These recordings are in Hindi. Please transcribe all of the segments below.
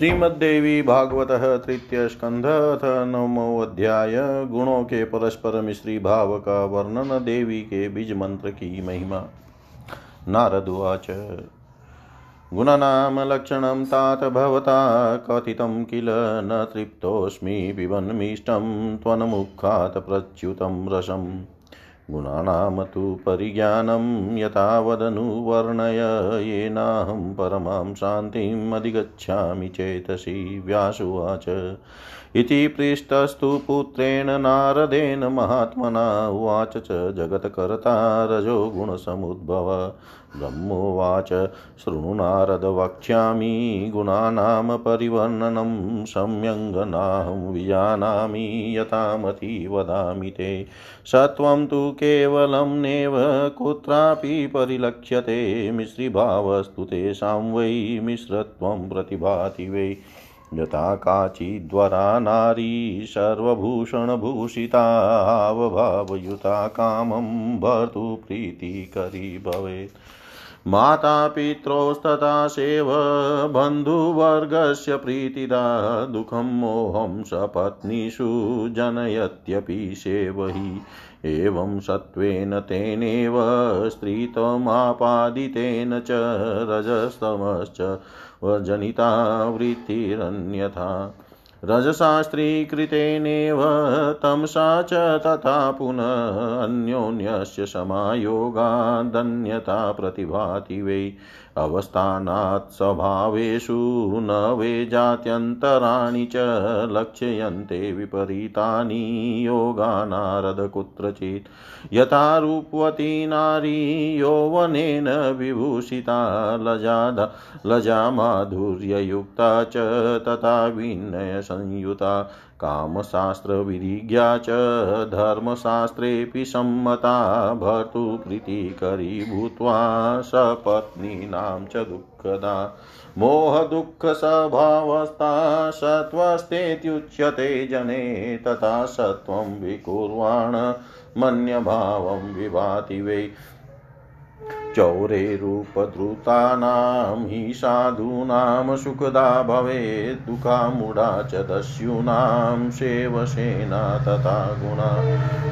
श्रीमद्देवी भागवत तृतीय स्कंध अथ नवमो अध्याय गुणों के परस्पर मिश्री भाव का वर्णन। देवी के बीज मंत्र की महिमा। नारद उवाच गुणनाम लक्षणं तात भवता कथितं किल न तृप्तोऽस्मि पिबन्मीष्टं त्वन्मुखात् प्रच्युतं रसं गुणानां तु परिज्ञानं यथा वदनुवर्णय येनाहं परमां शान्तिम् अधिगच्छामि चेतसि। व्यास उवाच इति पृष्टस्तु पुत्रेण नारदेन महात्मना। उवाच च जगत्कर्ता रजोगुणसमुद्भव। ब्रह्मोवाच शृणु नारद वक्ष्यामि गुणानां परिवर्णनं सम्यङ्गनाहं विजानामि यथामति वदामि ते। सत्वं तु केवलं नैव कुत्रापि परिलक्ष्यते मिश्रीभावस्तु तेषां वै मिश्रत्वं प्रतिभाति वै। यथा काचिद्वरा नारी सर्वभूषणभूषिता आवभावयुता कामं भर्तुप्रीतिकरी भवेत्। माता पित्रोस्तथा सेवा बन्धुवर्गस्य प्रीतिदा दुःखं मोहं सपत्नीषु जनयत्यपि सेवहि। एवं सत्वेन तेनेव स्त्रीत्वमापादितेन च रजस्तमश्च वजनिता वृत्तिरन्यथा। रजसा स्त्रीकृतेनेव तमसा च तथा पुनः अन्योन्यस्य समायोगादन्यता प्रतिभाति वै। अवस्थानात् स्वभावेषु न वे जात्यन्तराणि च लक्ष्यन्ते विपरीतानि योगा नारद कुत्रचित्। यथा रूपवती नारी यौवनेन विभूषिता लजामाधुर्ययुक्ता च तथा विनय संयुता कामशास्त्र विधिज्ञा च धर्मशास्त्रेऽपि सम्मता भर्तुप्रीतिकरी भूत्वा सपत्नीनां च दुःखदा। मोहदुःखस्वभावस्था सत्त्वस्तेत्युच्यते जने तथा सत्त्वं विकुर्वाण मन्यभावं विभाति वै। चौरे रूपधृतानां हि साधूनां सुखदा भवेत् दुःखामूढा च दस्यूनां सेवसेना तथा गुणा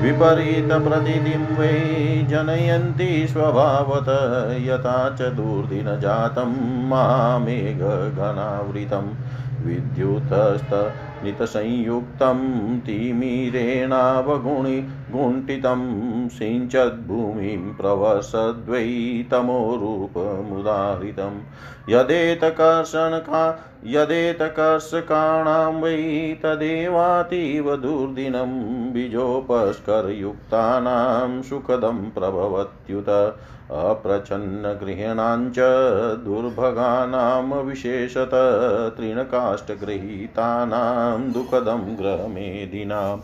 विपरीतप्रतिदिं वै जनयन्ति स्वभावत। यथा च दुर्दिनजातं महामेघघनावृतं विद्युतस्तनितसंयुक्तं तिमिरेणावगुणि गुण्टितं सिञ्चद्भूमिं प्रवसद्वै तमोरूपमुदाहृतं। यदेतकर्षकाणां वै तदेवातीव दुर्दिनं बीजोपस्करयुक्तानां सुखदं प्रभवत्युत। अप्रचन्नगृहिणां च दुर्भगानां विशेषत तृणकाष्ठगृहीतानां दुःखदं ग्रहमेदिनाम्।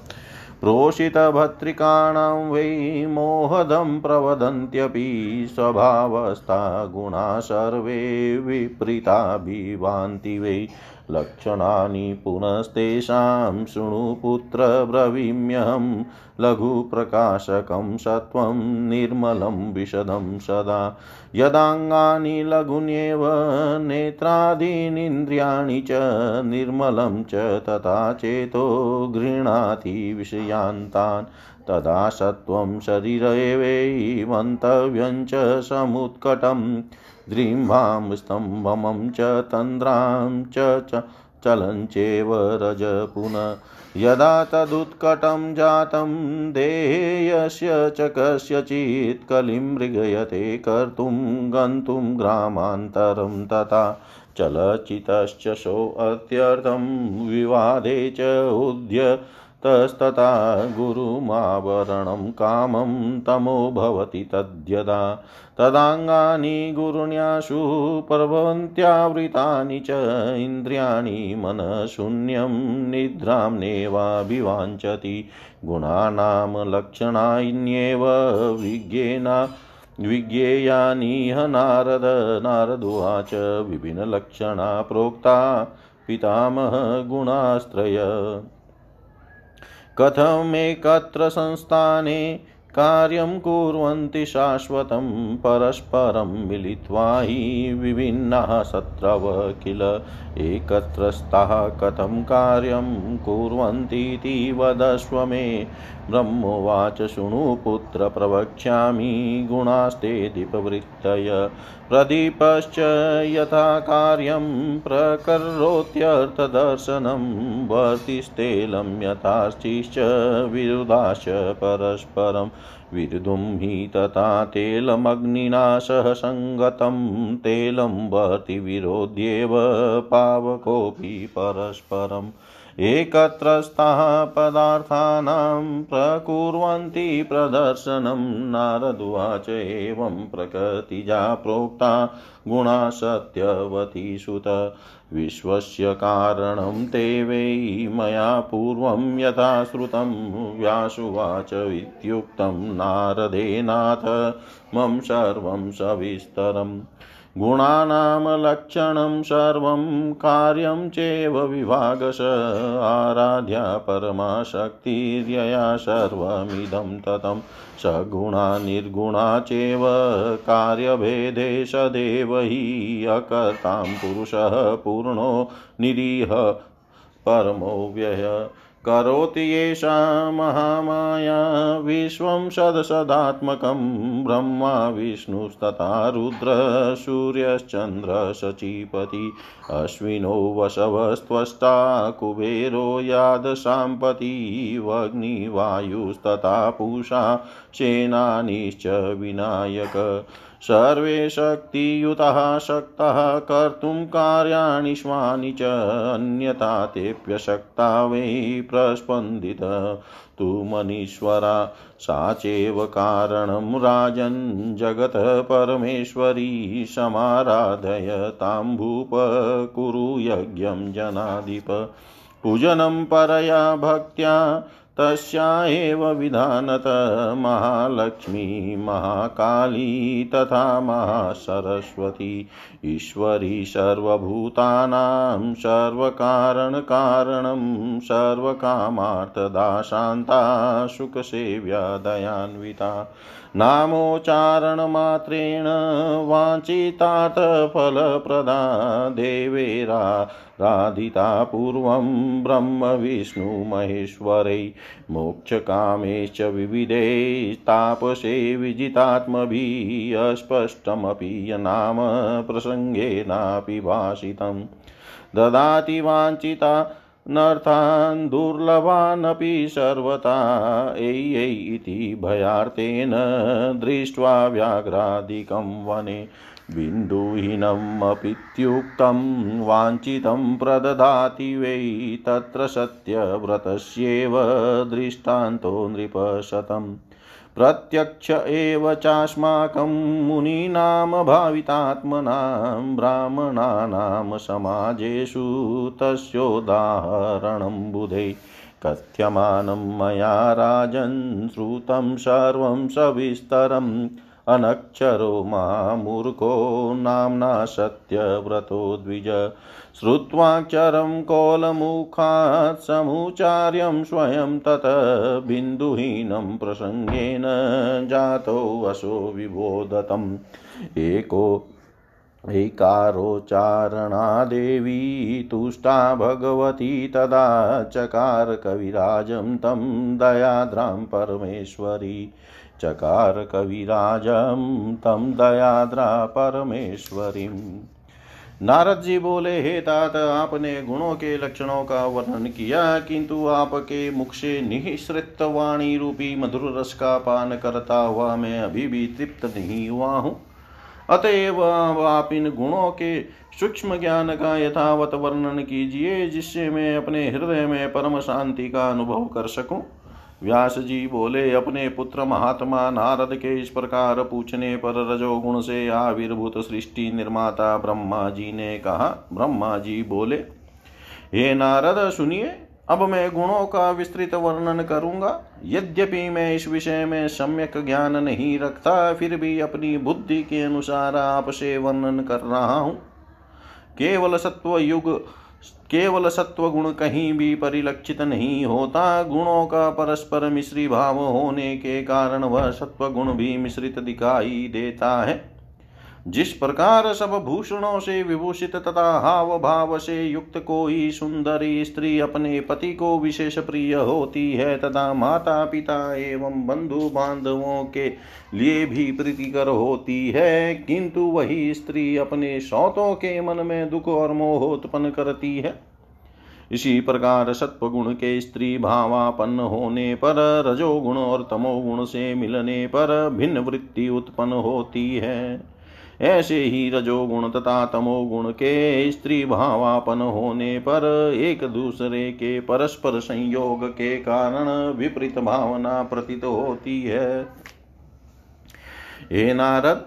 प्रोषितभत्रिकाणां वै मोहदं प्रवदन्त्यपि स्वभावस्था गुणा सर्वे विपरीता भान्ति वै। लक्षणानि पुनस्तेषां शृणु पुत्र ब्रवीम्यहं लघुप्रकाशकं सत्वं निर्मलं विशदं सदा। यदाङ्गानि लघुन्येव नेत्रादीनिन्द्रियाणि च निर्मलं च तथा चेतो गृह्णाति विषयांतान् तदा सत्वं शरीरैवेवन्तव्यं च समुत्कटम् द्रीम्भां स्तम्भमं च तन्द्रां च चलञ्चेव रज पुनः। यदा तदुत्कटं जातं देहस्य च कस्यचित् कलिं मृगयते कर्तुं गन्तुं ग्रामान्तरं तथा चलचितश्च सोऽत्यर्थं विवादे च उद्य तस्तथा गुरुमावरणं कामं तमो भवति तद्यदा। तदाङ्गानि गुरुण्याशु प्रभवन्त्यावृतानि च इन्द्रियाणि मनशून्यं निद्रां नैवाभिवाञ्छति। गुणानां लक्षणान्येव विज्ञेयानि ह नारद। नारदुवाच विभिन्नलक्षणा प्रोक्ता पितामह गुणास्त्रय कथमेकत्र संस्थाने कार्यं कुर्वन्ति शाश्वतं परस्परं मिलित्वा हि विभिन्नाः शत्रव किल एकत्रस्ताः कथं कार्यं कुर्वन्ति इति वदस्व मे। ब्रह्मोवाच शृणु पुत्र प्रवक्ष्यामि गुणास्ते दीपवृत्तय प्रदीपश्च यथा कार्यं प्रकरोत्यर्थदर्शनं वर्तिस्तेलं यथार्चिश्च विरुदाश्च परस्परं विरुद्धुं हि तथा तेलमग्निना सह संगतं तेलं वर्ति विरोध्येव पावकोऽपि परस्परम् एकत्रस्थः पदार्थानां प्रकुर्वन्ति प्रदर्शनं। नारदवाच एवं प्रकृतिजा प्रोक्ता गुणा सत्यवती सुत विश्वस्य कारणं ते वै मया पूर्वं यथा श्रुतं। व्यासुवाच इत्युक्तं नारदेनाथ मम सर्वं सविस्तरम् गुणानाम लक्षणं सर्वं कार्यं चैव विभागश आराध्या परमा शक्तिर्यया सर्वमिदं ततं सगुणा निर्गुणा चैव कार्यभेदे सदैव हि अकर्तां पुरुषः पूर्णो निरीह परमो व्ययः करोति येषा महामाया विश्वं सदसदात्मकं ब्रह्मा विष्णुस्तथा रुद्र सूर्यश्चन्द्र सचीपति अश्विनो वशवस्त्वष्टा कुबेरो यादशाम्पति अग्निवायुस्तथा पूषा सेनानीश्च विनायक सर्वे शक्तियुतः शक्तः कर्तुं कार्याणि स्वानि च अन्यथा तेऽप्यशक्ता वै प्रस्पन्दित तु मनीश्वरा सा चैव कारणं राजन् जगतः परमेश्वरी समाराधय तां भूप कुरु यज्ञं जनाधिप पूजनं परया भक्त्या तस्या एव विधानतः महालक्ष्मी महाकाली तथा महासरस्वती ईश्वरी सर्वभूतानां सर्वकारणकारणं सर्वकामार्थदा शान्ता सुखसेव्या दयान्विता नामोच्चारणमात्रेण वाञ्छितार्थफलप्रदा देवेरा राधिता पूर्वं ब्रह्म विष्णु महेश्वरै मोक्षकामेश्च विविधे तापसे विजितात्मभिः अस्पष्टमपि यनाम प्रसङ्गेनापि भाषितं ददाति वाञ्छिता नर्थान् दुर्लभानपि सर्वथा ऐ इति भयार्तेन दृष्ट्वा व्याघ्रादिकं वने बिन्दुहीनमपीत्युक्तं वाञ्छितं प्रददाति वै तत्र सत्यव्रतस्यैव दृष्टान्तो नृपशतम् प्रत्यक्ष एव चास्माकं मुनीनां भावितात्मनां ब्राह्मणानां समाजेषु तस्योदाहरणं बुधे कथ्यमानं मया राजन् श्रुतं सर्वं सविस्तरम् अनक्षरो महामूर्खो नाम्ना सत्यव्रतो द्विज श्रुत्वाक्षरं कोलमुखात् समुच्चार्यं स्वयं तत बिन्दुहीनं प्रसंगेन जातो वशो विबोधतम् एको एकारोच्चारणा देवी तुष्टा भगवती तदा चकार कविराजं तं दयाद्रां परमेश्वरी चकार कविराजं तं दयाद्रा परमेश्वरी। नारद जी बोले हे तात आपने गुणों के लक्षणों का वर्णन किया किंतु आपके मुख से निःसृत वाणी रूपी मधुर रस का पान करता हुआ मैं अभी भी तृप्त नहीं हुआ हूँ। अतएव आप इन गुणों के सूक्ष्म ज्ञान का यथावत वर्णन कीजिए जिससे मैं अपने हृदय में परम शांति का अनुभव कर सकूं। व्यास जी बोले अपने पुत्र महात्मा नारद के इस प्रकार पूछने पर रजोगुण से आविर्भूत सृष्टि निर्माता ब्रह्मा जी ने कहा। ब्रह्मा जी बोले हे नारद सुनिए अब मैं गुणों का विस्तृत वर्णन करूंगा। यद्यपि मैं इस विषय में सम्यक ज्ञान नहीं रखता फिर भी अपनी बुद्धि के अनुसार आपसे वर्णन कर रहा हूँ। केवल सत्व युग केवल सत्व गुण कहीं भी परिलक्षित नहीं होता। गुणों का परस्पर मिश्री भाव होने के कारण वह सत्व गुण भी मिश्रित दिखाई देता है। जिस प्रकार सब भूषणों से विभूषित तथा हाव भाव से युक्त कोई सुंदरी स्त्री अपने पति को विशेष प्रिय होती है तथा माता पिता एवं बंधु बांधवों के लिए भी प्रीतिकर होती है, किंतु वही स्त्री अपने सौतों के मन में दुख और मोह उत्पन्न करती है। इसी प्रकार सत्वगुण के स्त्री भावापन्न होने पर रजोगुण और तमोगुण से मिलने पर भिन्न वृत्ति उत्पन्न होती है। ऐसे ही रजोगुण तथा तमोगुण के स्त्री भावापन होने पर एक दूसरे के परस्पर संयोग के कारण विपरीत भावना प्रतीत होती है। हे नारद,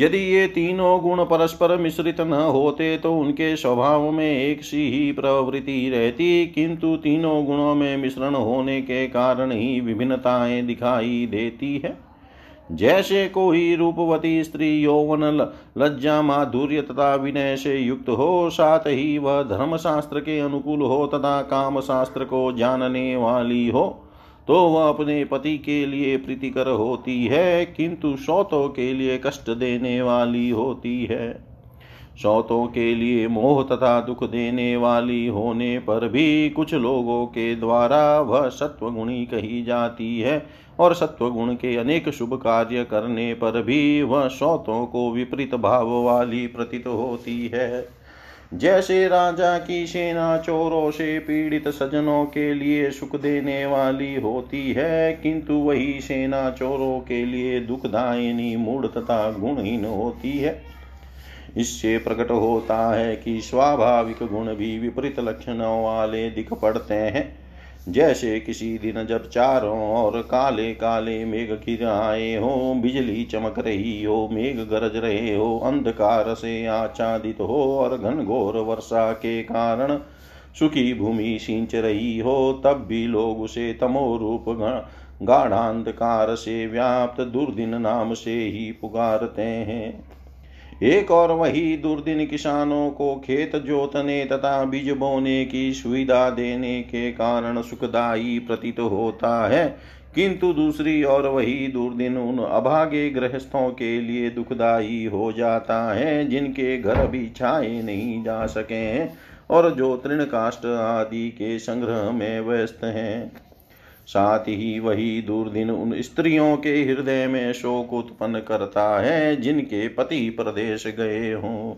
यदि ये तीनों गुण परस्पर मिश्रित न होते तो उनके स्वभाव में एक सी ही प्रवृत्ति रहती, किंतु तीनों गुणों में मिश्रण होने के कारण ही विभिन्नताएं दिखाई देती है। जैसे कोई रूपवती स्त्री यौवन लज्जा माधुर्य तथा विनय से युक्त हो, साथ ही वह धर्मशास्त्र के अनुकूल हो तथा काम शास्त्र को जानने वाली हो, तो वह अपने पति के लिए प्रीतिकर होती है, किंतु सौतों के लिए कष्ट देने वाली होती है। सौतों के लिए मोह तथा दुख देने वाली होने पर भी कुछ लोगों के द्वारा वह सत्वगुणी कही जाती है, और सत्वगुण के अनेक शुभ कार्य करने पर भी वह सौतों को विपरीत भाव वाली प्रतीत होती है। जैसे राजा की सेना चोरों से पीड़ित सज्जनों के लिए सुख देने वाली होती है, किंतु वही सेना चोरों के लिए दुखदायिनी मूढ़ तथा गुणहीन होती है। इससे प्रकट होता है कि स्वाभाविक गुण भी विपरीत लक्षणों वाले दिख पड़ते हैं। जैसे किसी दिन जब चारों ओर काले काले मेघ घिर आए हो, बिजली चमक रही हो, मेघ गरज रहे हो, अंधकार से आच्छादित हो और घनघोर वर्षा के कारण सुखी भूमि सिंच रही हो, तब भी लोग उसे तमोरूप गाढ़ांधकार से व्याप्त दुर्दिन नाम से ही पुकारते हैं। एक और वही दुर्दिन किसानों को खेत जोतने तथा बीज बोने की सुविधा देने के कारण सुखदायी प्रतीत होता है, किंतु दूसरी और वही दुर्दिन उन अभागे गृहस्थों के लिए दुखदायी हो जाता है, जिनके घर भी छाए नहीं जा सके हैं और जो तृण काष्ठ आदि के संग्रह में व्यस्त हैं। साथ ही वही दुर्दिन उन स्त्रियों के हृदय में शोक उत्पन्न करता है, जिनके पति प्रदेश गए हों।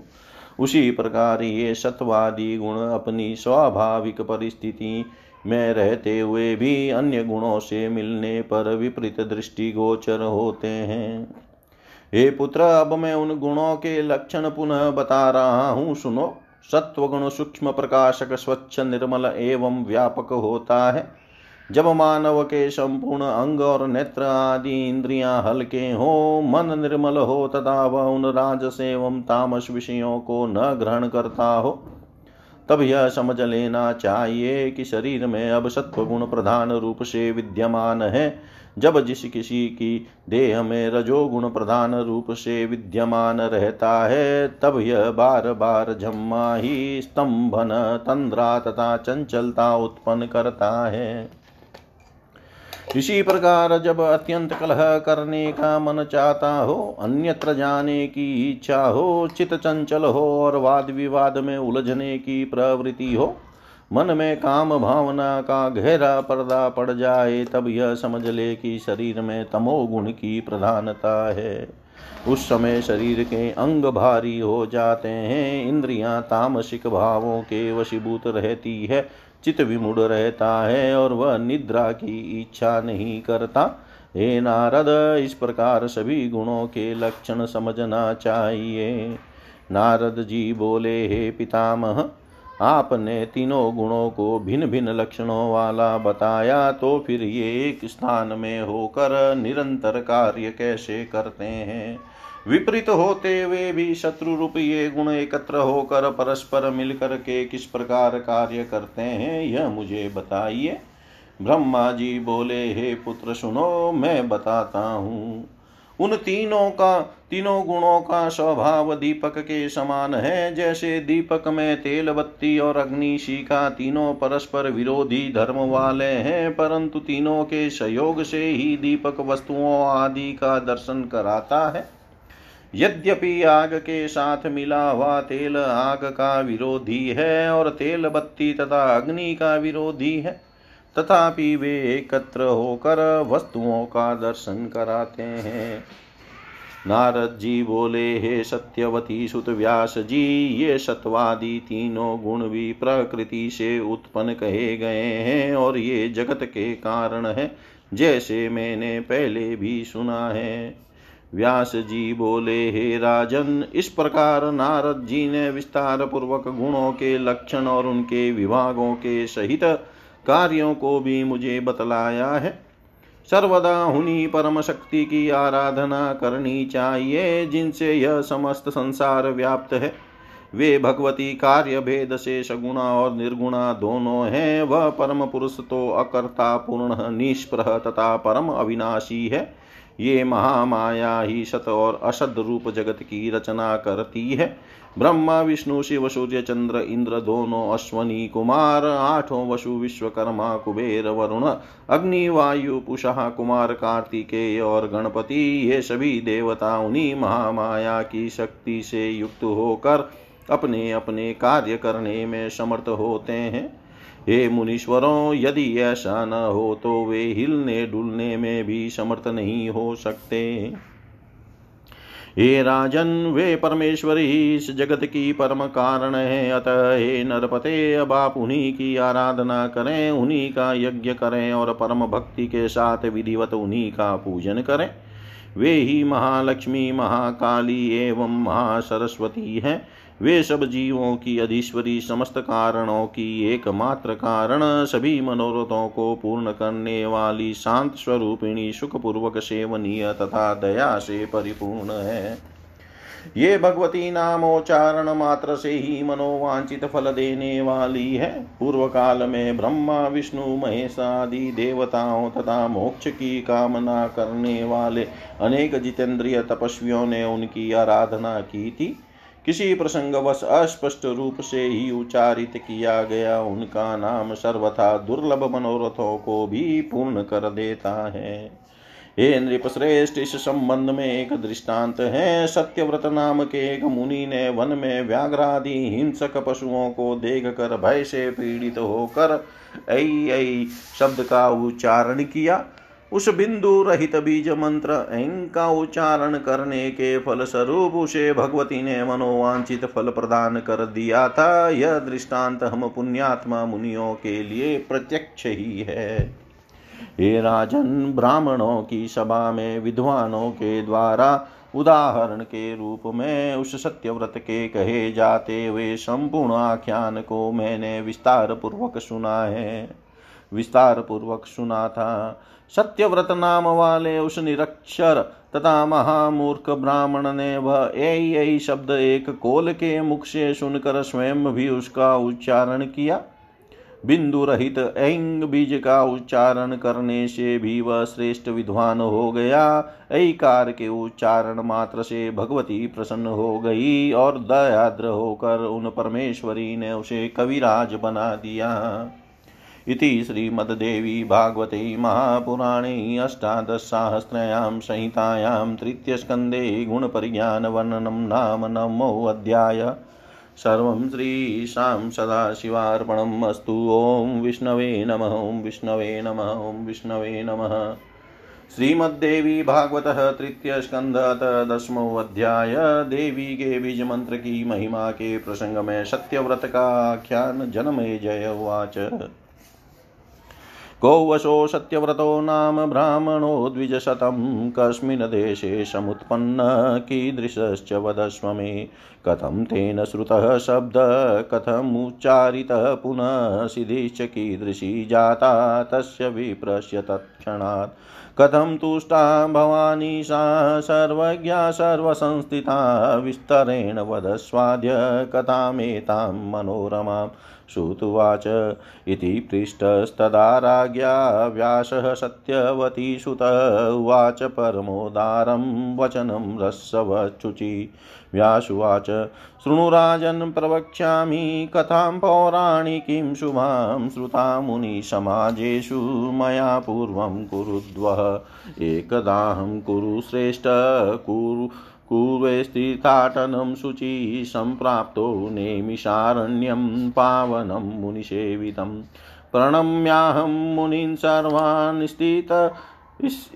उसी प्रकार ये सत्वादी गुण अपनी स्वाभाविक परिस्थिति में रहते हुए भी अन्य गुणों से मिलने पर विपरीत दृष्टिगोचर होते हैं। हे पुत्र, अब मैं उन गुणों के लक्षण पुनः बता रहा हूँ, सुनो। सत्वगुण सूक्ष्म प्रकाशक स्वच्छ निर्मल एवं व्यापक होता है। जब मानव के संपूर्ण अंग और नेत्र आदि इंद्रियां हल्के हो, मन निर्मल हो तथा वह उन राजस एवं तामस विषयों को न ग्रहण करता हो, तब यह समझ लेना चाहिए कि शरीर में अब सत्वगुण प्रधान रूप से विद्यमान है। जब जिस किसी की देह में रजोगुण प्रधान रूप से विद्यमान रहता है, तब यह बार बार झम्मा ही स्तंभन तंद्रा तथा चंचलता उत्पन्न करता है। इसी प्रकार जब अत्यंत कलह करने का मन चाहता हो, अन्यत्र जाने की इच्छा हो, चित चंचल हो और वाद विवाद में उलझने की प्रवृत्ति हो, मन में काम भावना का गहरा पर्दा पड़ जाए, तब यह समझ ले कि शरीर में तमोगुण की प्रधानता है। उस समय शरीर के अंग भारी हो जाते हैं, इंद्रियां तामसिक भावों के वशीभूत रहती है, चित्त विमूढ़ रहता है और वह निद्रा की इच्छा नहीं करता। हे नारद, इस प्रकार सभी गुणों के लक्षण समझना चाहिए। नारद जी बोले, हे पितामह, आपने तीनों गुणों को भिन्न भिन्न लक्षणों वाला बताया, तो फिर ये एक स्थान में होकर निरंतर कार्य कैसे करते हैं? विपरीत होते हुए भी शत्रु रूप ये गुण एकत्र होकर परस्पर मिलकर के किस प्रकार कार्य करते हैं, यह मुझे बताइए। ब्रह्मा जी बोले, हे पुत्र सुनो, मैं बताता हूँ। उन तीनों गुणों का स्वभाव दीपक के समान है। जैसे दीपक में तेल बत्ती और अग्नि शिखा तीनों परस्पर विरोधी धर्म वाले हैं, परंतु तीनों के सहयोग से ही दीपक वस्तुओं आदि का दर्शन कराता है। यद्यपि आग के साथ मिला हुआ तेल आग का विरोधी है और तेल बत्ती तथा अग्नि का विरोधी है, तथापि वे एकत्र होकर वस्तुओं का दर्शन कराते हैं। नारद जी बोले, हे सत्यवती सुत व्यास जी, ये सत्वादी तीनों गुण भी प्रकृति से उत्पन्न कहे गए हैं और ये जगत के कारण है, जैसे मैंने पहले भी सुना है। व्यास जी बोले, हे राजन, इस प्रकार नारद जी ने विस्तार पूर्वक गुणों के लक्षण और उनके विभागों के सहित कार्यों को भी मुझे बतलाया है। सर्वदा उन्हीं परम शक्ति की आराधना करनी चाहिए जिनसे यह समस्त संसार व्याप्त है। वे भगवती कार्य भेद से सगुणा और निर्गुणा दोनों हैं। वह परम पुरुष तो अकर्ता पूर्ण निष्प्रह तथा परम अविनाशी है। ये महामाया ही सत और असद रूप जगत की रचना करती है। ब्रह्मा विष्णु शिव सूर्य चंद्र इंद्र दोनों, अश्विनी कुमार आठों वसु, विश्वकर्मा कुबेर वरुण, अग्नि वायु पूषा कुमार कार्तिकेय और गणपति, ये सभी देवता उन्हीं महामाया की शक्ति से युक्त होकर अपने अपने कार्य करने में समर्थ होते हैं। हे मुनीश्वरों, यदि ऐसा न हो तो वे हिलने डुलने में भी समर्थ नहीं हो सकते। हे राजन, वे परमेश्वर ही इस जगत की परम कारण है। अतः हे नरपते, अब आप उन्हीं की आराधना करें, उन्हीं का यज्ञ करें और परम भक्ति के साथ विधिवत उन्हीं का पूजन करें। वे ही महालक्ष्मी महाकाली एवं महासरस्वती हैं। वे सब जीवों की अधीश्वरी, समस्त कारणों की एकमात्र कारण, सभी मनोरथों को पूर्ण करने वाली, शांत स्वरूपिणी, सुखपूर्वक सेवनीय तथा दया से परिपूर्ण है। ये भगवती नामोच्चारण मात्र से ही मनोवांछित फल देने वाली है। पूर्व काल में ब्रह्मा विष्णु महेश आदि देवताओं तथा मोक्ष की कामना करने वाले अनेक जितेंद्रिय तपस्वियों ने उनकी आराधना की थी। किसी प्रसंगवश अस्पष्ट रूप से ही उच्चारित किया गया उनका नाम सर्वथा दुर्लभ मनोरथों को भी पूर्ण कर देता है। हे नृपश्रेष्ठ, इस संबंध में एक दृष्टांत है। सत्यव्रत नाम के एक मुनि ने वन में व्याघ्रादि हिंसक पशुओं को देखकर भय से पीड़ित होकर ऐ ऐ शब्द का उच्चारण किया। उस बिंदु रहित बीज मंत्र ऐं का उच्चारण करने के फलस्वरूप उसे भगवती ने मनोवांछित फल प्रदान कर दिया था। यह दृष्टांत हम पुण्यात्मा मुनियों के लिए प्रत्यक्ष ही है। हे राजन, ब्राह्मणों की सभा में विद्वानों के द्वारा उदाहरण के रूप में उस सत्यव्रत के कहे जाते हुए संपूर्ण आख्यान को मैंने विस्तार पूर्वक सुना था। सत्यव्रत नाम वाले उस निरक्षर तथा महामूर्ख ब्राह्मण ने वह ऐ ऐ शब्द एक कोल के मुख से सुनकर स्वयं भी उसका उच्चारण किया। बिंदु रहित ऐंग बीज का उच्चारण करने से भी वह श्रेष्ठ विद्वान हो गया। ऐकार के उच्चारण मात्र से भगवती प्रसन्न हो गई और दयाद्र होकर उन परमेश्वरी ने उसे कविराज बना दिया। इति श्रीमद्देवी भागवते महापुराणे अष्टादशसहस्रयां संहितायां तृतीयस्कन्धे गुणपरिज्ञानवर्णनं नाम नवमोऽध्याय। सर्वं श्रीशां सदाशिवार्पणम् अस्तु। ओं विष्णवे नमः। ओं विष्णवे नमः। ओं विष्णवे नमः। श्रीमद्देवी भागवतः तृतीयस्कन्धः दशमोऽध्याय। देवी के बीज मंत्र की महिमा के प्रसंग में सत्यव्रत का आख्यान। जनमेजय उवाच। को वशो सत्यव्रतो नाम ब्राह्मणो द्विजशतं कस्मिन् देशे समुत्पन्न कीदृशश्च वदस्व मे। कथं तेन श्रुतः शब्दः कथम् उच्चारितः पुनः सिद्धिश्च कीदृशी जाता तस्य विप्रस्य तत्क्षणात्। कथं तुष्टा भवानी सा सर्वज्ञा सर्वसंस्थिता विस्तरेण वदस्वाद्य कथामेतां मनोरमां। श्रुतुवाच इति पृष्टस्तदा आज्ञा व्यासः सत्यवती सुत उवाच परमोदारं वचनं रसवचुचि। व्यासुवाच शृणुराजन् प्रवक्ष्यामि कथां पौराणिकीं शुभां श्रुता मुनिसमाजेषु मया पूर्वं कुरुद्वः। एकदाहं कुरु श्रेष्ठ पूर्वस्थिताटनं शुचि सम्प्राप्तो नेमिषारण्यं पावनं मुनिसेवितं। प्रणम्याहं मुनीन् सर्वान्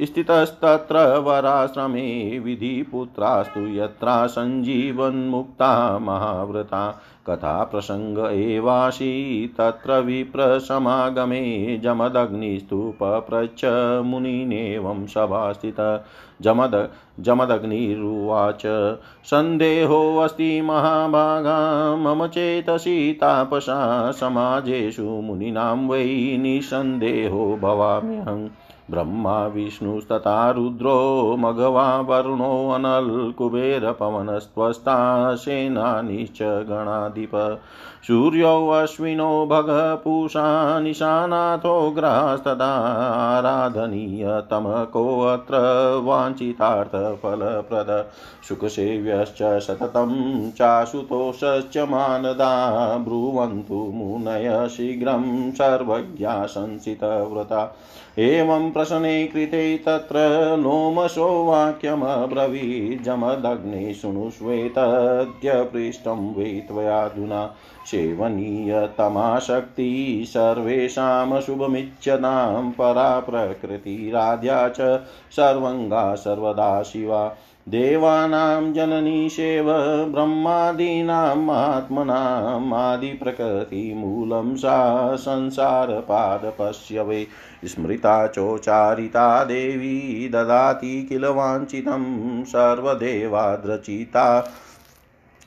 स्थितस्तत्र वराश्रमे विधिपुत्रास्तु यत्रा सञ्जीवन्मुक्ता महाव्रता। कथा प्रसंग एवासी तत्र विप्रसमागमे जमदग्निस्तुपप्रच्छ मुनिनेवं सभास्थित। जमदग्निरुवाच सन्देहोऽस्ति महाभागा मम चेतसी तापसा समाजेषु मुनीनां वै निसन्देहो भवाम्यहम्। ब्रह्मा विष्णुस्तथा रुद्रो मघवा वरुणो अनल कुबेर पवनस्त्वस्ता सेनानीच गणाधिप। सूर्यो अश्विनो भग पूषा निशानाथो ग्रहस्तदा आराधनीय तमकोऽत्र वाञ्छितार्थफलप्रद। सुखसेव्यश्च सततं चाशुतोषश्च मानदा ब्रुवन्तु मुनय शीघ्रं सर्वज्ञा संसितव्रता। एवं प्रश्ने कृते तत्र लोमशो वाक्यमब्रवीत् जमदग्ने शृणुष्वेतद्य पृष्टं वै त्वयाधुना। सेवनीयतमाशक्ति सर्वेषां शुभमिच्छतां परा प्रकृतिराद्या च सर्वंगा सर्वदा शिवा। देवानां जननी सेव ब्रह्मादीनां महात्मनां आदिप्रकृतिमूलं सा संसारपादपश्य वै। स्मृता चोचारिता देवी ददाति किल वाञ्छितं सर्वदेवाद्रचिता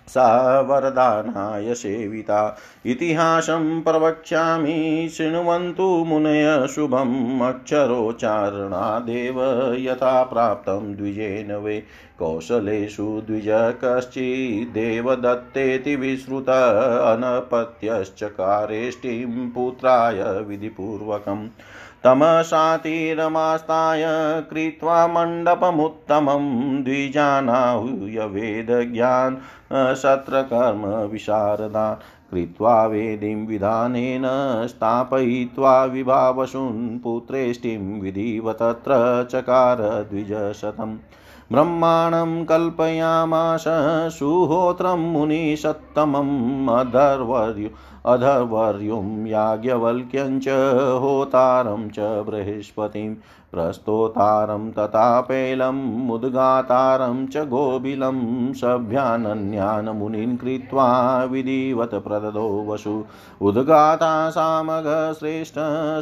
सा वरदानाय सेविता। इतिहासं प्रवक्ष्यामि शृण्वन्तु मुनय शुभम् अक्षरोच्चारणादेव यथा प्राप्तं द्विजेन वै। कौशलेषु द्विज कश्चित् देवदत्तेति विश्रुत अनपत्यश्चकारेष्टिं पुत्राय विधिपूर्वकम्। तमसातिरमास्ताय कृत्वा मण्डपमुत्तमं द्विजानाहूय वेदज्ञान सत्रकर्म विशारदा। कृत्वा वेदीं विधानेन स्थापयित्वा विभावसुन् पुत्रेष्टिं विधिव तत्र चकार द्विजशतम्। ब्रह्माणं कल्पयामास सुहोत्रं मुनिसत्तमम् अधर्वर्युं याज्ञवल्क्यं च होतारं च बृहस्पतिं। प्रस्तोतारं तथापैलं मुद्गातारं च गोभिलं सभ्यानन्यान् मुनिन् कृत्वा विधिवत प्रददो वसु। उद्गाता सामगश्रेष्ठ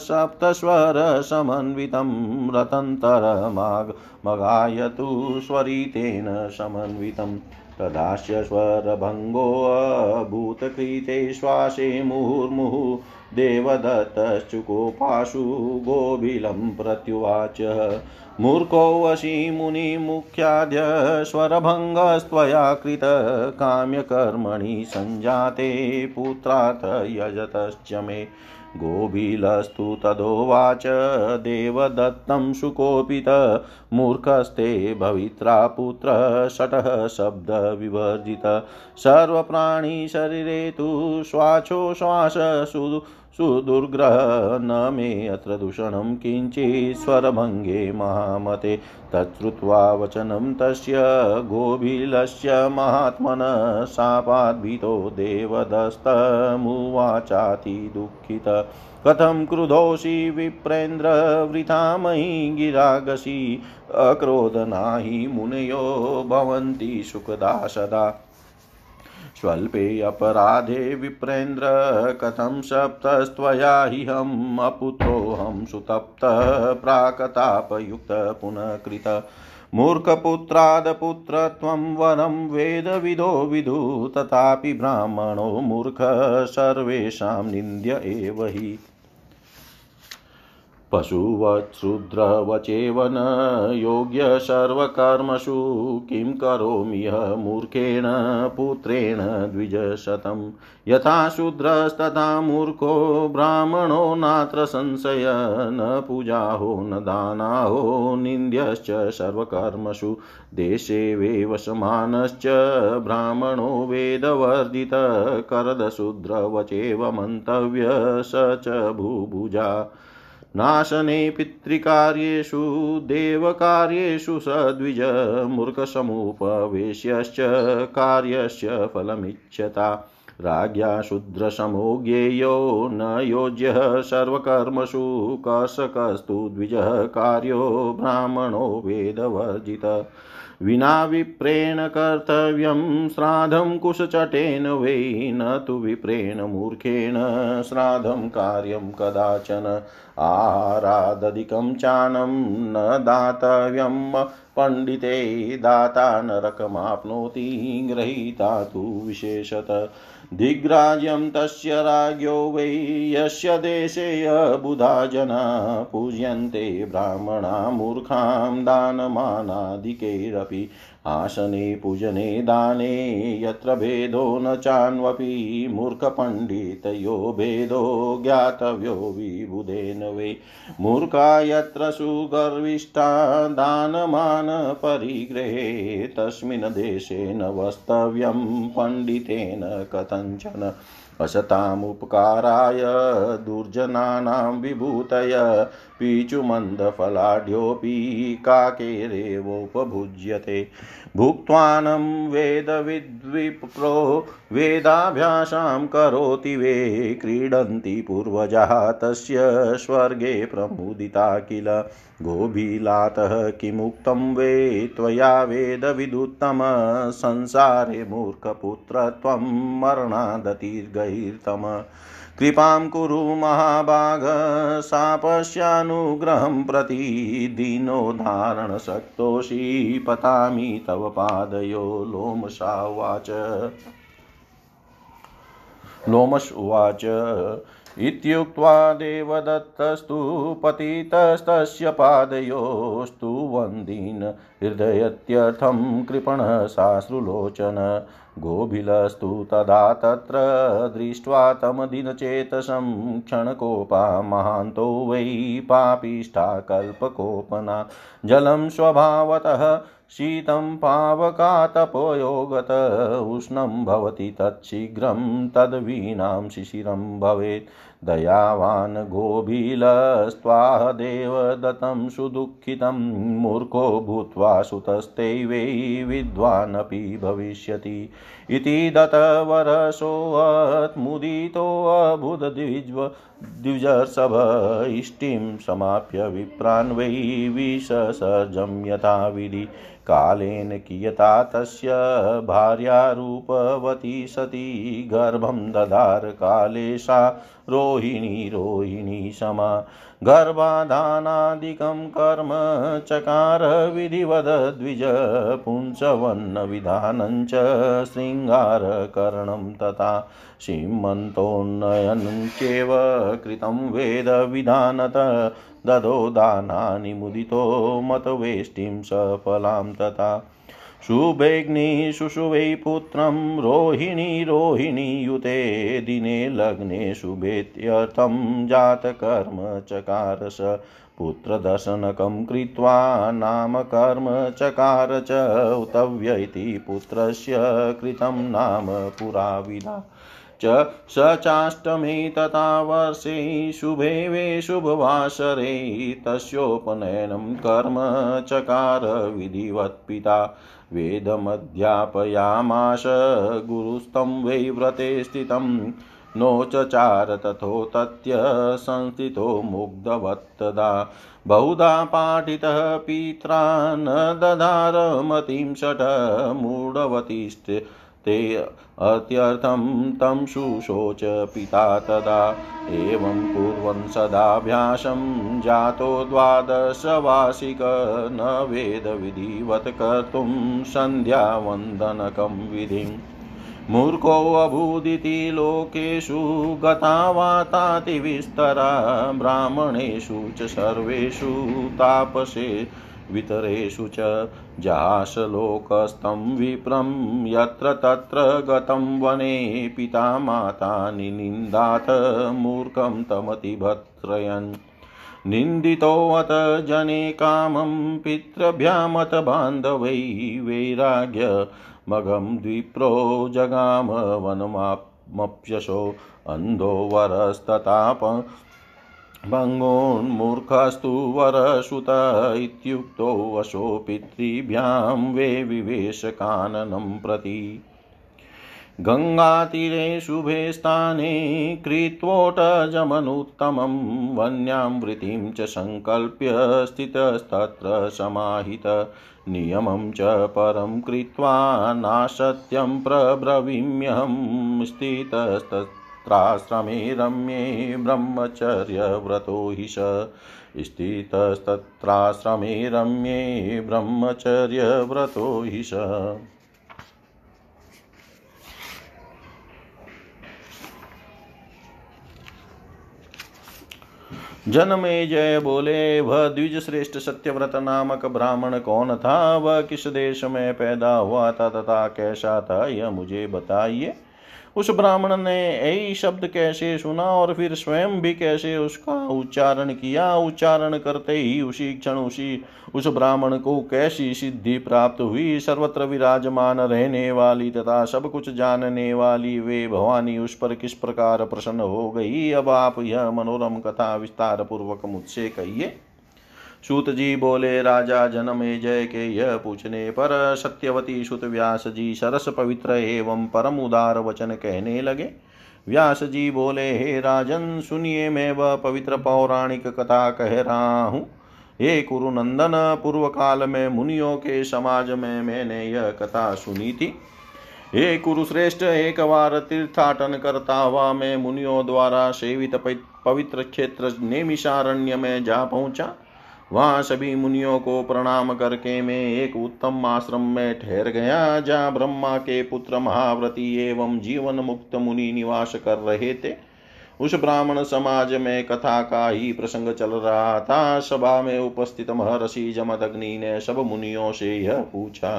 सप्तस्वरसमन्वितं रतन्तरमगायतु स्वरितेन समन्वितम्। तदास्य स्वरभङ्गोऽभूतकृते श्वासे मुहुर्मुहुः देवदत्तश्चकोपाशु गोभिलं प्रत्युवाच। मूर्खोऽसि मुनिमुख्याद्य स्वरभङ्गस्त्वया कृत काम्यकर्मणि सञ्जाते पुत्रात् यजतश्च मे। गोभिलस्तु तदोवाच देवदत्तं शुकोपित मूर्खस्ते भवित्रा पुत्र शठः शब्द विवर्जित। सर्वप्राणी शरीरे तु श्वासोश्वास सुदुर्ग्रह न मे अत्र दूषणं किञ्चित् स्वरभङ्गे महामते। तच्छ्रुत्वा वचनं तस्य गोभिलस्य महात्मनः शापाद्भीतो देवदत्तमुवाचाति दुःखितः। कथं क्रुधोषि विप्रेन्द्र वृथा मयि गिरागसि अक्रोधना हि मुनयो भवन्ति सुखदा सदा। स्वल्पे अपराधे विप्रेन्द्र कथं सप्तस्त्वया हि हम अपुत्रोऽहं सुतप्त प्राकतापयुक्त पुनः कृत। मूर्खपुत्रादपुत्रत्वं वरं वेदविदो विदु तथापि ब्राह्मणो मूर्ख सर्वेषां निन्द्य एव हि। पशुवत्शूद्रवचेवन योग्य सर्वकर्मसु किं करोमि मूर्खेण पुत्रेण द्विजशतं यथा शूद्रस्तथा मूर्खो ब्राह्मणो नात्र संशय न पूजा हो न दाना हो निन्द्यश्च सर्वकर्मसु देशे वेव समानश्च ब्राह्मणो वेदवर्धित करदशूद्रवचेव मन्तव्य स च भूभुजा नाशने पितृकार्येषु देवकार्येषु सद्विज मूर्खसमुपवेश्यश्च कार्यस्य फलमिच्छता राज्ञा शूद्रसमो ज्ञेयो न योज्यः सर्वकर्मसु कशकस्तु द्विजः कार्यो ब्राह्मणो वेदवर्जितः विना विप्रेण कर्तव्यं श्राद्धं कुशचटेन वै न तु विप्रेण मूर्खेण श्राद्धं कार्यं कदाचन आहारादधिकं चानं न दातव्यं पंडिते दाता नरकमाप्नोति गृहीता तु विशेषतः दिग्राज्यं तस्य राज्ञो वै यस्य देशे बुधा जना पूज्यन्ते ब्राह्मणा मूर्खां दानमानादिकैरपि आसने पूजने दाने यत्र भेदो न चान्वपि मूर्खपण्डितयो भेदो ज्ञातव्यो विबुधेन वै मूर्खा यत्र सुगर्विष्ठा दानमान परिग्रहे तस्मिन् देशे न वस्तव्यं पण्डितेन कथञ्चन असतामुपकाराय दुर्जनानां विभूतय पीचुमन्दफलाढ्योऽपि काकेरेवोपभुज्यते भुक्त्वानं वेदविद्विप्रो वेदाभ्यासां करोति वे क्रीडन्ति पूर्वजाः तस्य स्वर्गे प्रमुदिता किल गोभिलातः किमुक्तं वे त्वया वेदविदुत्तम संसारे मूर्खपुत्रत्वं मरणादतिर्गहिर्तम कृपां कुरु महाभाग सापस्यानुग्रहं प्रति दीनो धारण शक्तोषि पतामि तव पादयो लोमश उवाच इत्युक्त्वा देवदत्तस्तु पतितस्तस्य पादयोस्तु वन्दीन् हृदयत्यर्थं कृपणः साश्रुलोचन गोभिलस्तु तदा तत्र दृष्ट्वा तम दिनचेतसं क्षणकोपा महान्तो वै पापिष्ठा कल्पकोपना जलं स्वभावतः शीतं पावकातपोयोगत उष्णं भवति तच्छीघ्रं तद्वीणां शिशिरं भवेत् दयावान् गोभिलस्त्वा देवदत्तं सुदुःखितं मूर्खो भूत्वा सुतस्ते वै विद्वानपि भविष्यति इति दत्तवरसोऽत् मुदितोऽभूद् द्विजर्षभ इष्टिं समाप्य विप्रान् वै विससर्जं यथा विधि कालेन कियता तस्य भार्या रूपवती सती गर्भं ददार काले सा रोहिणी समा गर्भाधानादिकं कर्म चकार विधिवद द्विज पुंसवन्न विधानं च श्रृंगारकरणं तथा श्रीमन्तोन्नयनं चैव कृतं वेद विधानत ददो दानानि मुदितो मतवेष्टिं सफलां तथा शुभेग्नि शुशुवे पुत्रं रोहिणी युते दिने लग्ने शुभेत्यर्थं जातकर्म चकार स पुत्रदर्शनकं कृत्वा नाम कर्म चकार च उतव्य इति पुत्रस्य कृतं नाम पुराविदा स चाष्टमे तथा वर्षे शुभे वे शुभवासरे तस्योपनयनं कर्म चकार विधिवत्पिता वेदमध्यापयामास गुरुस्तं वै व्रते स्थितं नोचचार तथो तत्य संस्थितो मुग्धवत्तदा बहुधा पाठितः पित्रा न दधार मतिं षट मूढवतिष्ठ ते अत्यर्थं तं शुशोच पिता तदा एवं कुर्वन् सदाभ्यासं जातो द्वादशवार्षिक न वेद विधिवत् कर्तुं सन्ध्यावन्दनकं विधिं मूर्खोऽभूदिति लोकेषु गतावाताति विस्तरा ब्राह्मणेषु च सर्वेषु तापसे वितरेषु च जाशलोकस्तं विप्रं यत्र तत्र गतं वने पिता माता निनिन्दात मूर्खं तमतिभत्रयन् निन्दितोऽत जने कामं पितृभ्यामत बान्धवै वैराग्य मगं द्विप्रो जगाम वनमाप्यशो अन्धो वरस्तताप भङ्गोन्मूर्खस्तु वरसुत इत्युक्तो वशो पितृभ्यां वे विवेश काननं प्रति गंगातीरे शुभे स्थाने कृत्वोटजमनुत्तमं वन्यां वृत्तिं च संकल्प्य स्थितस्तत्र समाहित नियमं च परं कृत्वा नासत्यं प्रब्रवीम्यहं स्थितस्तत्राश्रमे रम्ये ब्रह्मचर्यव्रतो हि सः स्थितस्तत्राश्रमे रम्ये ब्रह्मचर्यव्रतो हि सः। जनमेजय बोले, वह द्विज श्रेष्ठ सत्यव्रत नामक ब्राह्मण कौन था, वह किस देश में पैदा हुआ था तथा कैसा था, यह मुझे बताइए। उस ब्राह्मण ने ऐ शब्द कैसे सुना और फिर स्वयं भी कैसे उसका उच्चारण किया। उच्चारण करते ही उसी क्षण उस ब्राह्मण को कैसी सिद्धि प्राप्त हुई। सर्वत्र विराजमान रहने वाली तथा सब कुछ जानने वाली वे भवानी उस पर किस प्रकार प्रसन्न हो गई। अब आप यह मनोरम कथा विस्तार पूर्वक मुझसे कहिए। सूत जी बोले, राजा जनमेजय के यह पूछने पर सत्यवती सूत व्यास जी सरस पवित्र एवं परम उदार वचन कहने लगे। व्यास जी बोले, हे राजन सुनिए, मैं वह पवित्र पौराणिक कथा कह रहा हूँ। हे कुरुनंदन, पूर्व काल में मुनियों के समाज में मैंने यह कथा सुनी थी। हे कुरुश्रेष्ठ, एक बार तीर्थाटन करता हुआ मैं मुनियों द्वारा सेवित पवित्र क्षेत्र नेमिषारण्य में जा पहुँचा। वहाँ सभी मुनियों को प्रणाम करके मैं एक उत्तम आश्रम में ठहर गया, जहाँ ब्रह्मा के पुत्र महाव्रती एवं जीवन मुक्त मुनि निवास कर रहे थे। उस ब्राह्मण समाज में कथा का ही प्रसंग चल रहा था। सभा में उपस्थित महर्षि जमदग्नि ने सब मुनियों से यह पूछा।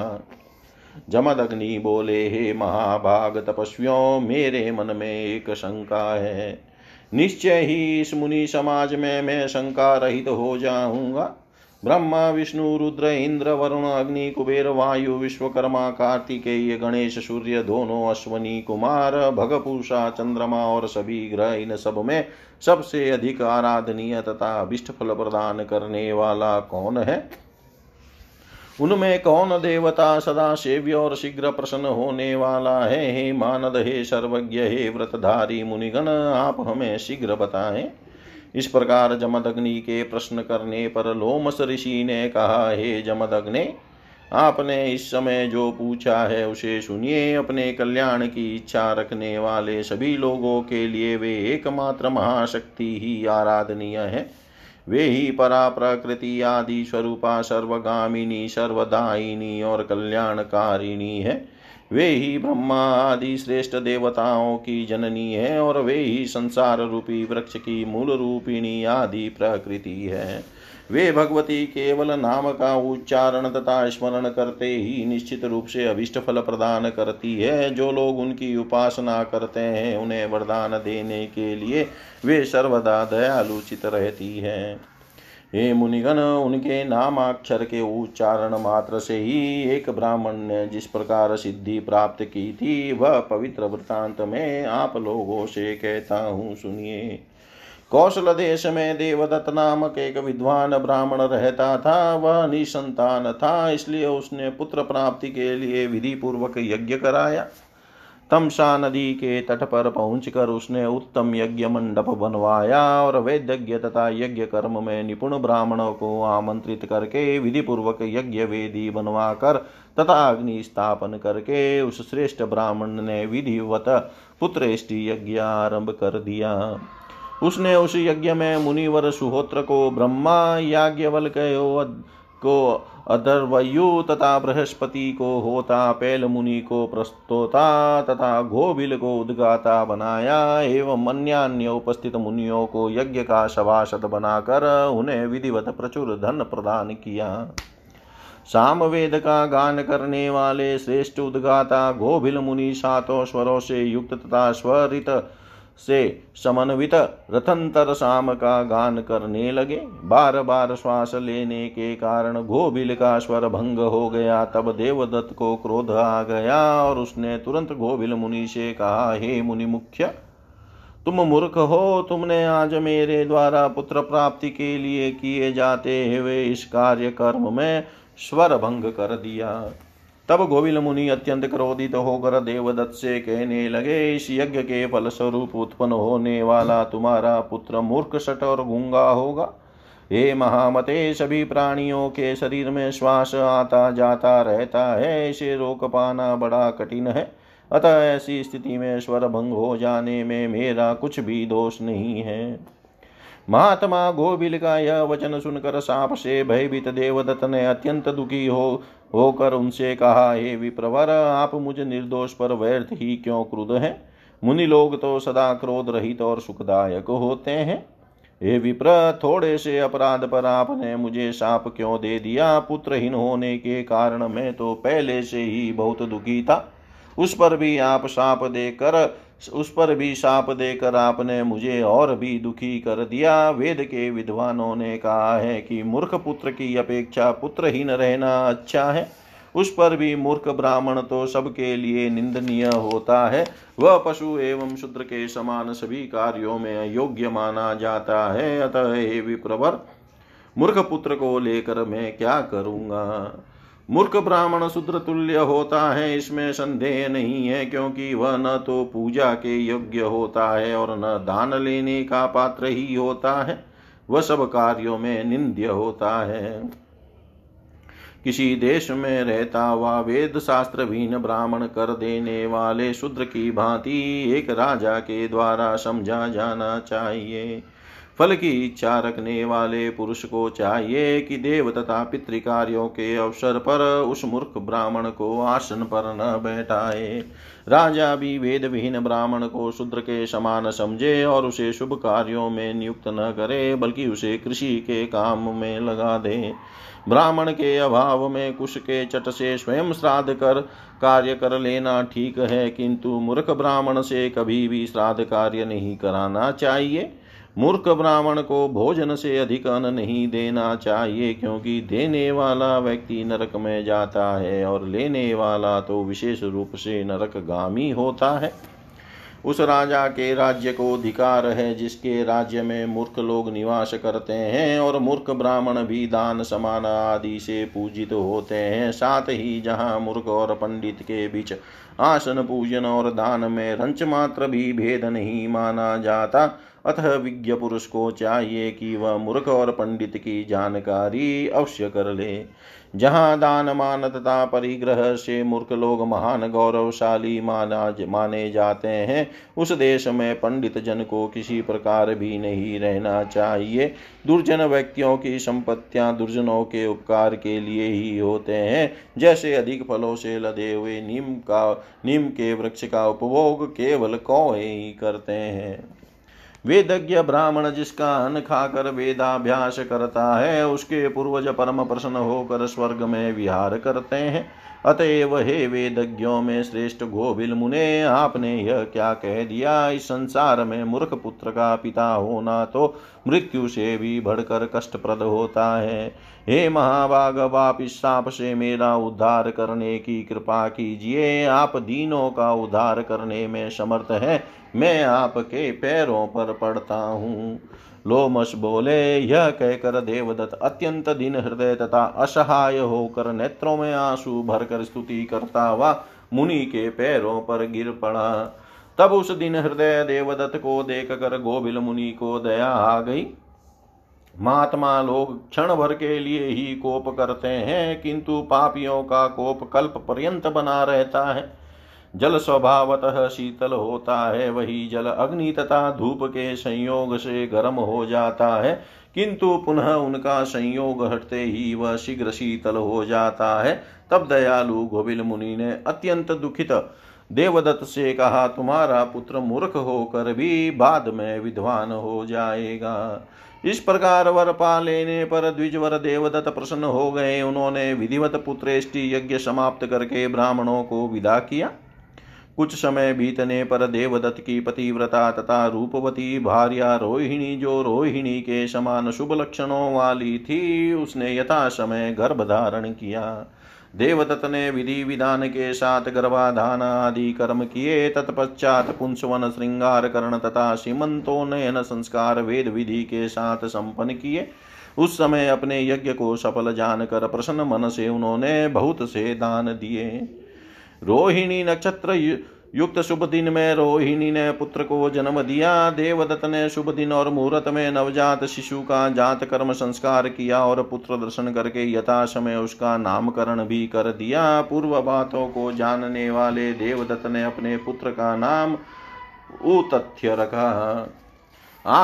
जमदग्नि बोले, हे महाभाग तपस्वियों, मेरे मन में एक शंका है। निश्चय ही इस मुनि समाज में मैं शंका रहित हो जाऊंगा। ब्रह्मा, विष्णु, रुद्र, इंद्र, वरुण, अग्नि, कुबेर, वायु, विश्वकर्मा, कार्तिकेय, गणेश, सूर्य, दोनों अश्विनी कुमार, भग, पूषा, चंद्रमा और सभी ग्रह, इन सब में सबसे अधिक आराधनीय तथा अभिष्ट फल प्रदान करने वाला कौन है। उनमें कौन देवता सदा सेव्य और शीघ्र प्रसन्न होने वाला है। हे मानद, हे सर्वज्ञ, हे व्रतधारी मुनिगण, आप हमें शीघ्र बताएं। इस प्रकार जमदग्नि के प्रश्न करने पर लोमश ऋषि ने कहा, हे जमदग्नि, आपने इस समय जो पूछा है उसे सुनिए। अपने कल्याण की इच्छा रखने वाले सभी लोगों के लिए वे एकमात्र महाशक्ति ही आराधनीय है। वे ही परा प्रकृति आदि स्वरूपा, सर्वगामिनी, सर्वदायिनी और कल्याणकारिणी है। वे ही ब्रह्मा आदि श्रेष्ठ देवताओं की जननी है और वे ही संसार रूपी वृक्ष की मूल रूपिणी आदि प्रकृति है। वे भगवती केवल नाम का उच्चारण तथा स्मरण करते ही निश्चित रूप से अभिष्ट फल प्रदान करती है। जो लोग उनकी उपासना करते हैं उन्हें वरदान देने के लिए वे सर्वदा दयालुचित रहती है। हे मुनिगण, उनके नामाक्षर के उच्चारण मात्र से ही एक ब्राह्मण ने जिस प्रकार सिद्धि प्राप्त की थी वह पवित्र वृत्तांत में आप लोगों से कहता हूँ, सुनिए। कौशल देश में देवदत्त नामक एक विद्वान ब्राह्मण रहता था। वह निसंतान था, इसलिए उसने पुत्र प्राप्ति के लिए विधि पूर्वक यज्ञ कराया। तमसा नदी के तट पर पहुंचकर उसने उत्तम यज्ञ मंडप बनवाया और वेदज्ञ तथा यज्ञ कर्म में निपुण ब्राह्मणों को आमंत्रित करके विधि पूर्वक यज्ञ वेदी बनवाकर तथा अग्नि स्थापन करके उस श्रेष्ठ ब्राह्मण ने विधिवत पुत्रेष्टि यज्ञ आरंभ कर दिया। उसने उस यज्ञ में मुनिवर सुहोत्र को ब्रह्मा, याज्ञवल्क्य, को अधर्वयु तथा बृहस्पति को होता, पैल मुनि को प्रस्तोता तथा गोभिल को उद्गाता बनाया एवं अन्यान्य उपस्थित मुनियों को यज्ञ का सभासद बनाकर उन्हें विधिवत प्रचुर धन प्रदान किया। सामवेद का गान करने वाले श्रेष्ठ उद्गाता गोभिल मुनि सातों स्वरों से युक्त तथा स्वरित से समन्वित रथंतर शाम का गान करने लगे। बार बार श्वास लेने के कारण गोभिल का स्वर भंग हो गया। तब देवदत्त को क्रोध आ गया और उसने तुरंत गोभिल मुनि से कहा, हे मुनि मुख्य, तुम मूर्ख हो। तुमने आज मेरे द्वारा पुत्र प्राप्ति के लिए किए जाते हुए इस कार्य कर्म में स्वर भंग कर दिया। तब गोभिल मुनि अत्यंत क्रोधित होकर देवदत्त से कहने लगे, इस यज्ञ के फलस्वरूप उत्पन्न होने वाला तुम्हारा पुत्र मूर्ख, शठ और गूंगा होगा। हे महामते, सभी प्राणियों के शरीर में श्वास आता जाता रहता है, इसे रोक पाना बड़ा कठिन है। अतः ऐसी स्थिति में स्वर भंग हो जाने में मेरा कुछ भी दोष नहीं है। महात्मा गोभिल का यह वचन सुनकर सांप से भयभीत देवदत्त ने अत्यंत दुखी होकर उनसे कहा, हे विप्रवर, आप मुझ निर्दोष पर व्यर्थ ही क्यों क्रुद्ध हैं? मुनि लोग तो सदा क्रोध रहित और सुखदायक होते हैं। हे विप्र, थोड़े से अपराध पर आपने मुझे सांप क्यों दे दिया? पुत्रहीन होने के कारण मैं तो पहले से ही बहुत दुखी था, उस पर भी सांप देकर आपने मुझे और भी दुखी कर दिया। वेद के विद्वानों ने कहा है कि मूर्ख पुत्र की अपेक्षा पुत्रहीन रहना अच्छा है। उस पर भी मूर्ख ब्राह्मण तो सबके लिए निंदनीय होता है। वह पशु एवं शूद्र के समान सभी कार्यों में अयोग्य माना जाता है। अतः हे विप्रवर, मूर्ख पुत्र को लेकर मैं क्या करूँगा? मूर्ख ब्राह्मण शूद्र तुल्य होता है, इसमें संदेह नहीं है, क्योंकि वह न तो पूजा के योग्य होता है और न दान लेने का पात्र ही होता है। वह सब कार्यों में निंद्य होता है। किसी देश में रहता हुआ वेद शास्त्र भीन ब्राह्मण कर देने वाले शूद्र की भांति एक राजा के द्वारा समझा जाना चाहिए। फल की इच्छा रखने वाले पुरुष को चाहिए कि देव तथा पितृकार्यों के अवसर पर उस मूर्ख ब्राह्मण को आसन पर न बैठाए। राजा भी वेद विहीन ब्राह्मण को शूद्र के समान समझे और उसे शुभ कार्यों में नियुक्त न करे, बल्कि उसे कृषि के काम में लगा दे। ब्राह्मण के अभाव में कुश के चट से स्वयं श्राद्ध कर कार्य कर लेना ठीक है, किंतु मूर्ख ब्राह्मण से कभी भी श्राद्ध कार्य नहीं कराना चाहिए। मूर्ख ब्राह्मण को भोजन से अधिक अन्न नहीं देना चाहिए, क्योंकि देने वाला व्यक्ति नरक में जाता है और लेने वाला तो विशेष रूप से नरकगामी होता है। उस राजा के राज्य को अधिकार है जिसके राज्य में मूर्ख लोग निवास करते हैं, और मूर्ख ब्राह्मण भी दान समान आदि से पूजित होते हैं। साथ ही जहाँ मूर्ख और पंडित के बीच आसन पूजन और दान में रंच मात्र भी भेद नहीं माना जाता। अतः विज्ञ पुरुष को चाहिए कि वह मूर्ख और पंडित की जानकारी अवश्य कर ले। जहाँ दान मान तथा परिग्रह से मूर्ख लोग महान गौरवशाली माने जाते हैं, उस देश में पंडित जन को किसी प्रकार भी नहीं रहना चाहिए। दुर्जन व्यक्तियों की संपत्तियाँ दुर्जनों के उपकार के लिए ही होते हैं। जैसे अधिक फलों से लदे हुए नीम के वृक्ष का उपभोग केवल कौवे ही करते हैं। वेदज्ञ ब्राह्मण जिसका अन्न खाकर वेदाभ्यास करता है, उसके पूर्वज परम प्रसन्न होकर स्वर्ग में विहार करते हैं। अतएव हे वेदज्ञों में श्रेष्ठ गोभिल मुने, आपने यह क्या कह दिया? इस संसार में मूर्ख पुत्र का पिता होना तो मृत्यु से भी बढ़कर कष्टप्रद होता है। हे महाभाग, आप इस सांप से मेरा उद्धार करने की कृपा कीजिए। आप दीनों का उद्धार करने में समर्थ हैं, मैं आपके पैरों पर पड़ता हूँ। लोमश बोले। यह कहकर देवदत्त अत्यंत दीन हृदय तथा असहाय होकर नेत्रों में आंसू भरकर स्तुति करता हुआ मुनि के पैरों पर गिर पड़ा। तब उस दीन हृदय देवदत्त को देखकर गोभिल मुनि को दया आ गई। महात्मा लोग क्षण भर के लिए ही कोप करते हैं, किंतु पापियों का कोप कल्प पर्यंत बना रहता है। जल स्वभावतः शीतल होता है, वही जल अग्नि तथा धूप के संयोग से गर्म हो जाता है, किंतु पुनः उनका संयोग हटते ही वह शीघ्र शीतल हो जाता है। तब दयालु गोभिल मुनि ने अत्यंत दुखित देवदत्त से कहा, तुम्हारा पुत्र मूर्ख होकर भी बाद में विद्वान हो जाएगा। इस प्रकार वर पा लेने पर द्विजवर देवदत्त प्रसन्न हो गए। उन्होंने विधिवत पुत्रेष्टि यज्ञ समाप्त करके ब्राह्मणों को विदा किया। कुछ समय बीतने पर देवदत्त की पतिव्रता तथा रूपवती भार्या रोहिणी, जो रोहिणी के समान शुभ लक्षणों वाली थी, उसने यथा समय गर्भ धारण किया। देवदत्त ने विधि विधान के साथ गर्भाधान आदि कर्म किए। तत्पश्चात पुंसवन, श्रृंगार करण तथा सीमंतोन्नयन संस्कार वेद विधि के साथ संपन्न किए। उस समय अपने यज्ञ को सफल जानकर प्रसन्न मन से उन्होंने बहुत से दान दिए। रोहिणी नक्षत्र युक्त शुभ दिन में रोहिणी ने पुत्र को जन्म दिया। देवदत्त ने शुभ दिन और मुहूर्त में नवजात शिशु का जात कर्म संस्कार किया और पुत्र दर्शन करके यथा समय उसका नामकरण भी कर दिया। पूर्व बातों को जानने वाले देवदत्त ने अपने पुत्र का नाम उतथ्य रखा।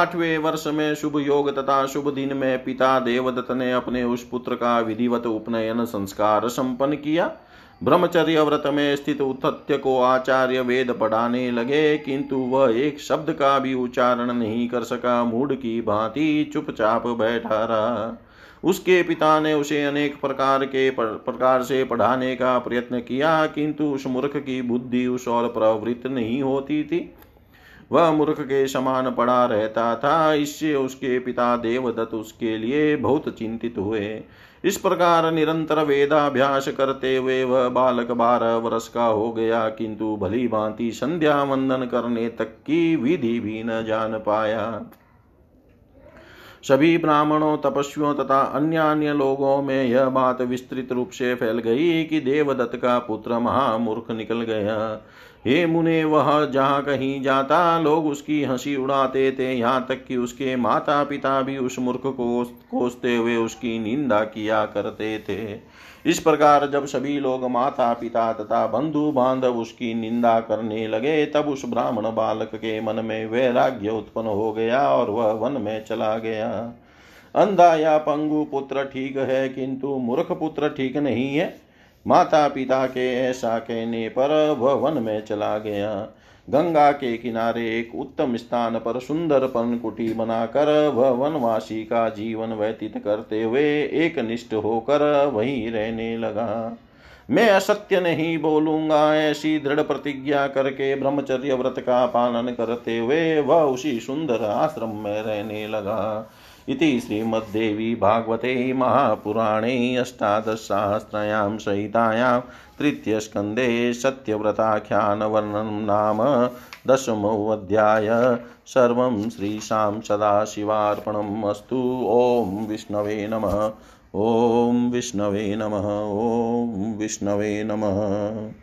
8वें वर्ष में शुभ योग तथा शुभ दिन में पिता देवदत्त ने अपने उस पुत्र का विधिवत उपनयन संस्कार संपन्न किया। ब्रह्मचर्य व्रत में स्थित उतथ्य को आचार्य वेद पढ़ाने लगे, किंतु वह एक शब्द का भी उच्चारण नहीं कर सका। मूढ़ की भांति चुपचाप बैठा रहा। उसके पिता ने उसे अनेक प्रकार से पढ़ाने का प्रयत्न किया, किंतु उस मूर्ख की बुद्धि उस और प्रवृत्त नहीं होती थी। वह मूर्ख के समान पड़ा रहता था। इससे उसके पिता देवदत्त उसके लिए बहुत चिंतित हुए। इस प्रकार निरंतर वेदाभ्यास करते हुए वह बालक 12 वर्ष का हो गया, किंतु भली भांति संध्या वंदन करने तक की विधि भी न जान पाया। सभी ब्राह्मणों, तपस्वियों तथा अन्य अन्य लोगों में यह बात विस्तृत रूप से फैल गई कि देवदत्त का पुत्र महामूर्ख निकल गया। हे मुने, वह जहाँ कहीं जाता लोग उसकी हंसी उड़ाते थे, यहाँ तक कि उसके माता पिता भी उस मूर्ख को कोसते हुए उसकी निंदा किया करते थे। इस प्रकार जब सभी लोग, माता पिता तथा बंधु बांधव उसकी निंदा करने लगे, तब उस ब्राह्मण बालक के मन में वैराग्य उत्पन्न हो गया और वह वन में चला गया। अंधा या पंगु पुत्र ठीक है, किंतु मूर्ख पुत्र ठीक नहीं है। माता पिता के ऐसा कहने पर वह वन में चला गया। गंगा के किनारे एक उत्तम स्थान पर सुंदर पर्णकुटी बनाकर वह वनवासी का जीवन व्यतीत करते हुए एक निष्ठ होकर वहीं रहने लगा। मैं असत्य नहीं बोलूँगा, ऐसी दृढ़ प्रतिज्ञा करके ब्रह्मचर्य व्रत का पालन करते हुए वह उसी सुंदर आश्रम में रहने लगा। इति श्रीमद्देवी भागवते महापुराणे 18सहस्रयां संहितायां 3य स्कन्धे सत्यव्रताख्यानवर्णनं नाम 10मो अध्याय। सर्वं श्रीशां सदाशिवार्पणम् अस्तु। ओम विष्णवे नमः। ओम विष्णवे नमः। ओम विष्णवे नमः।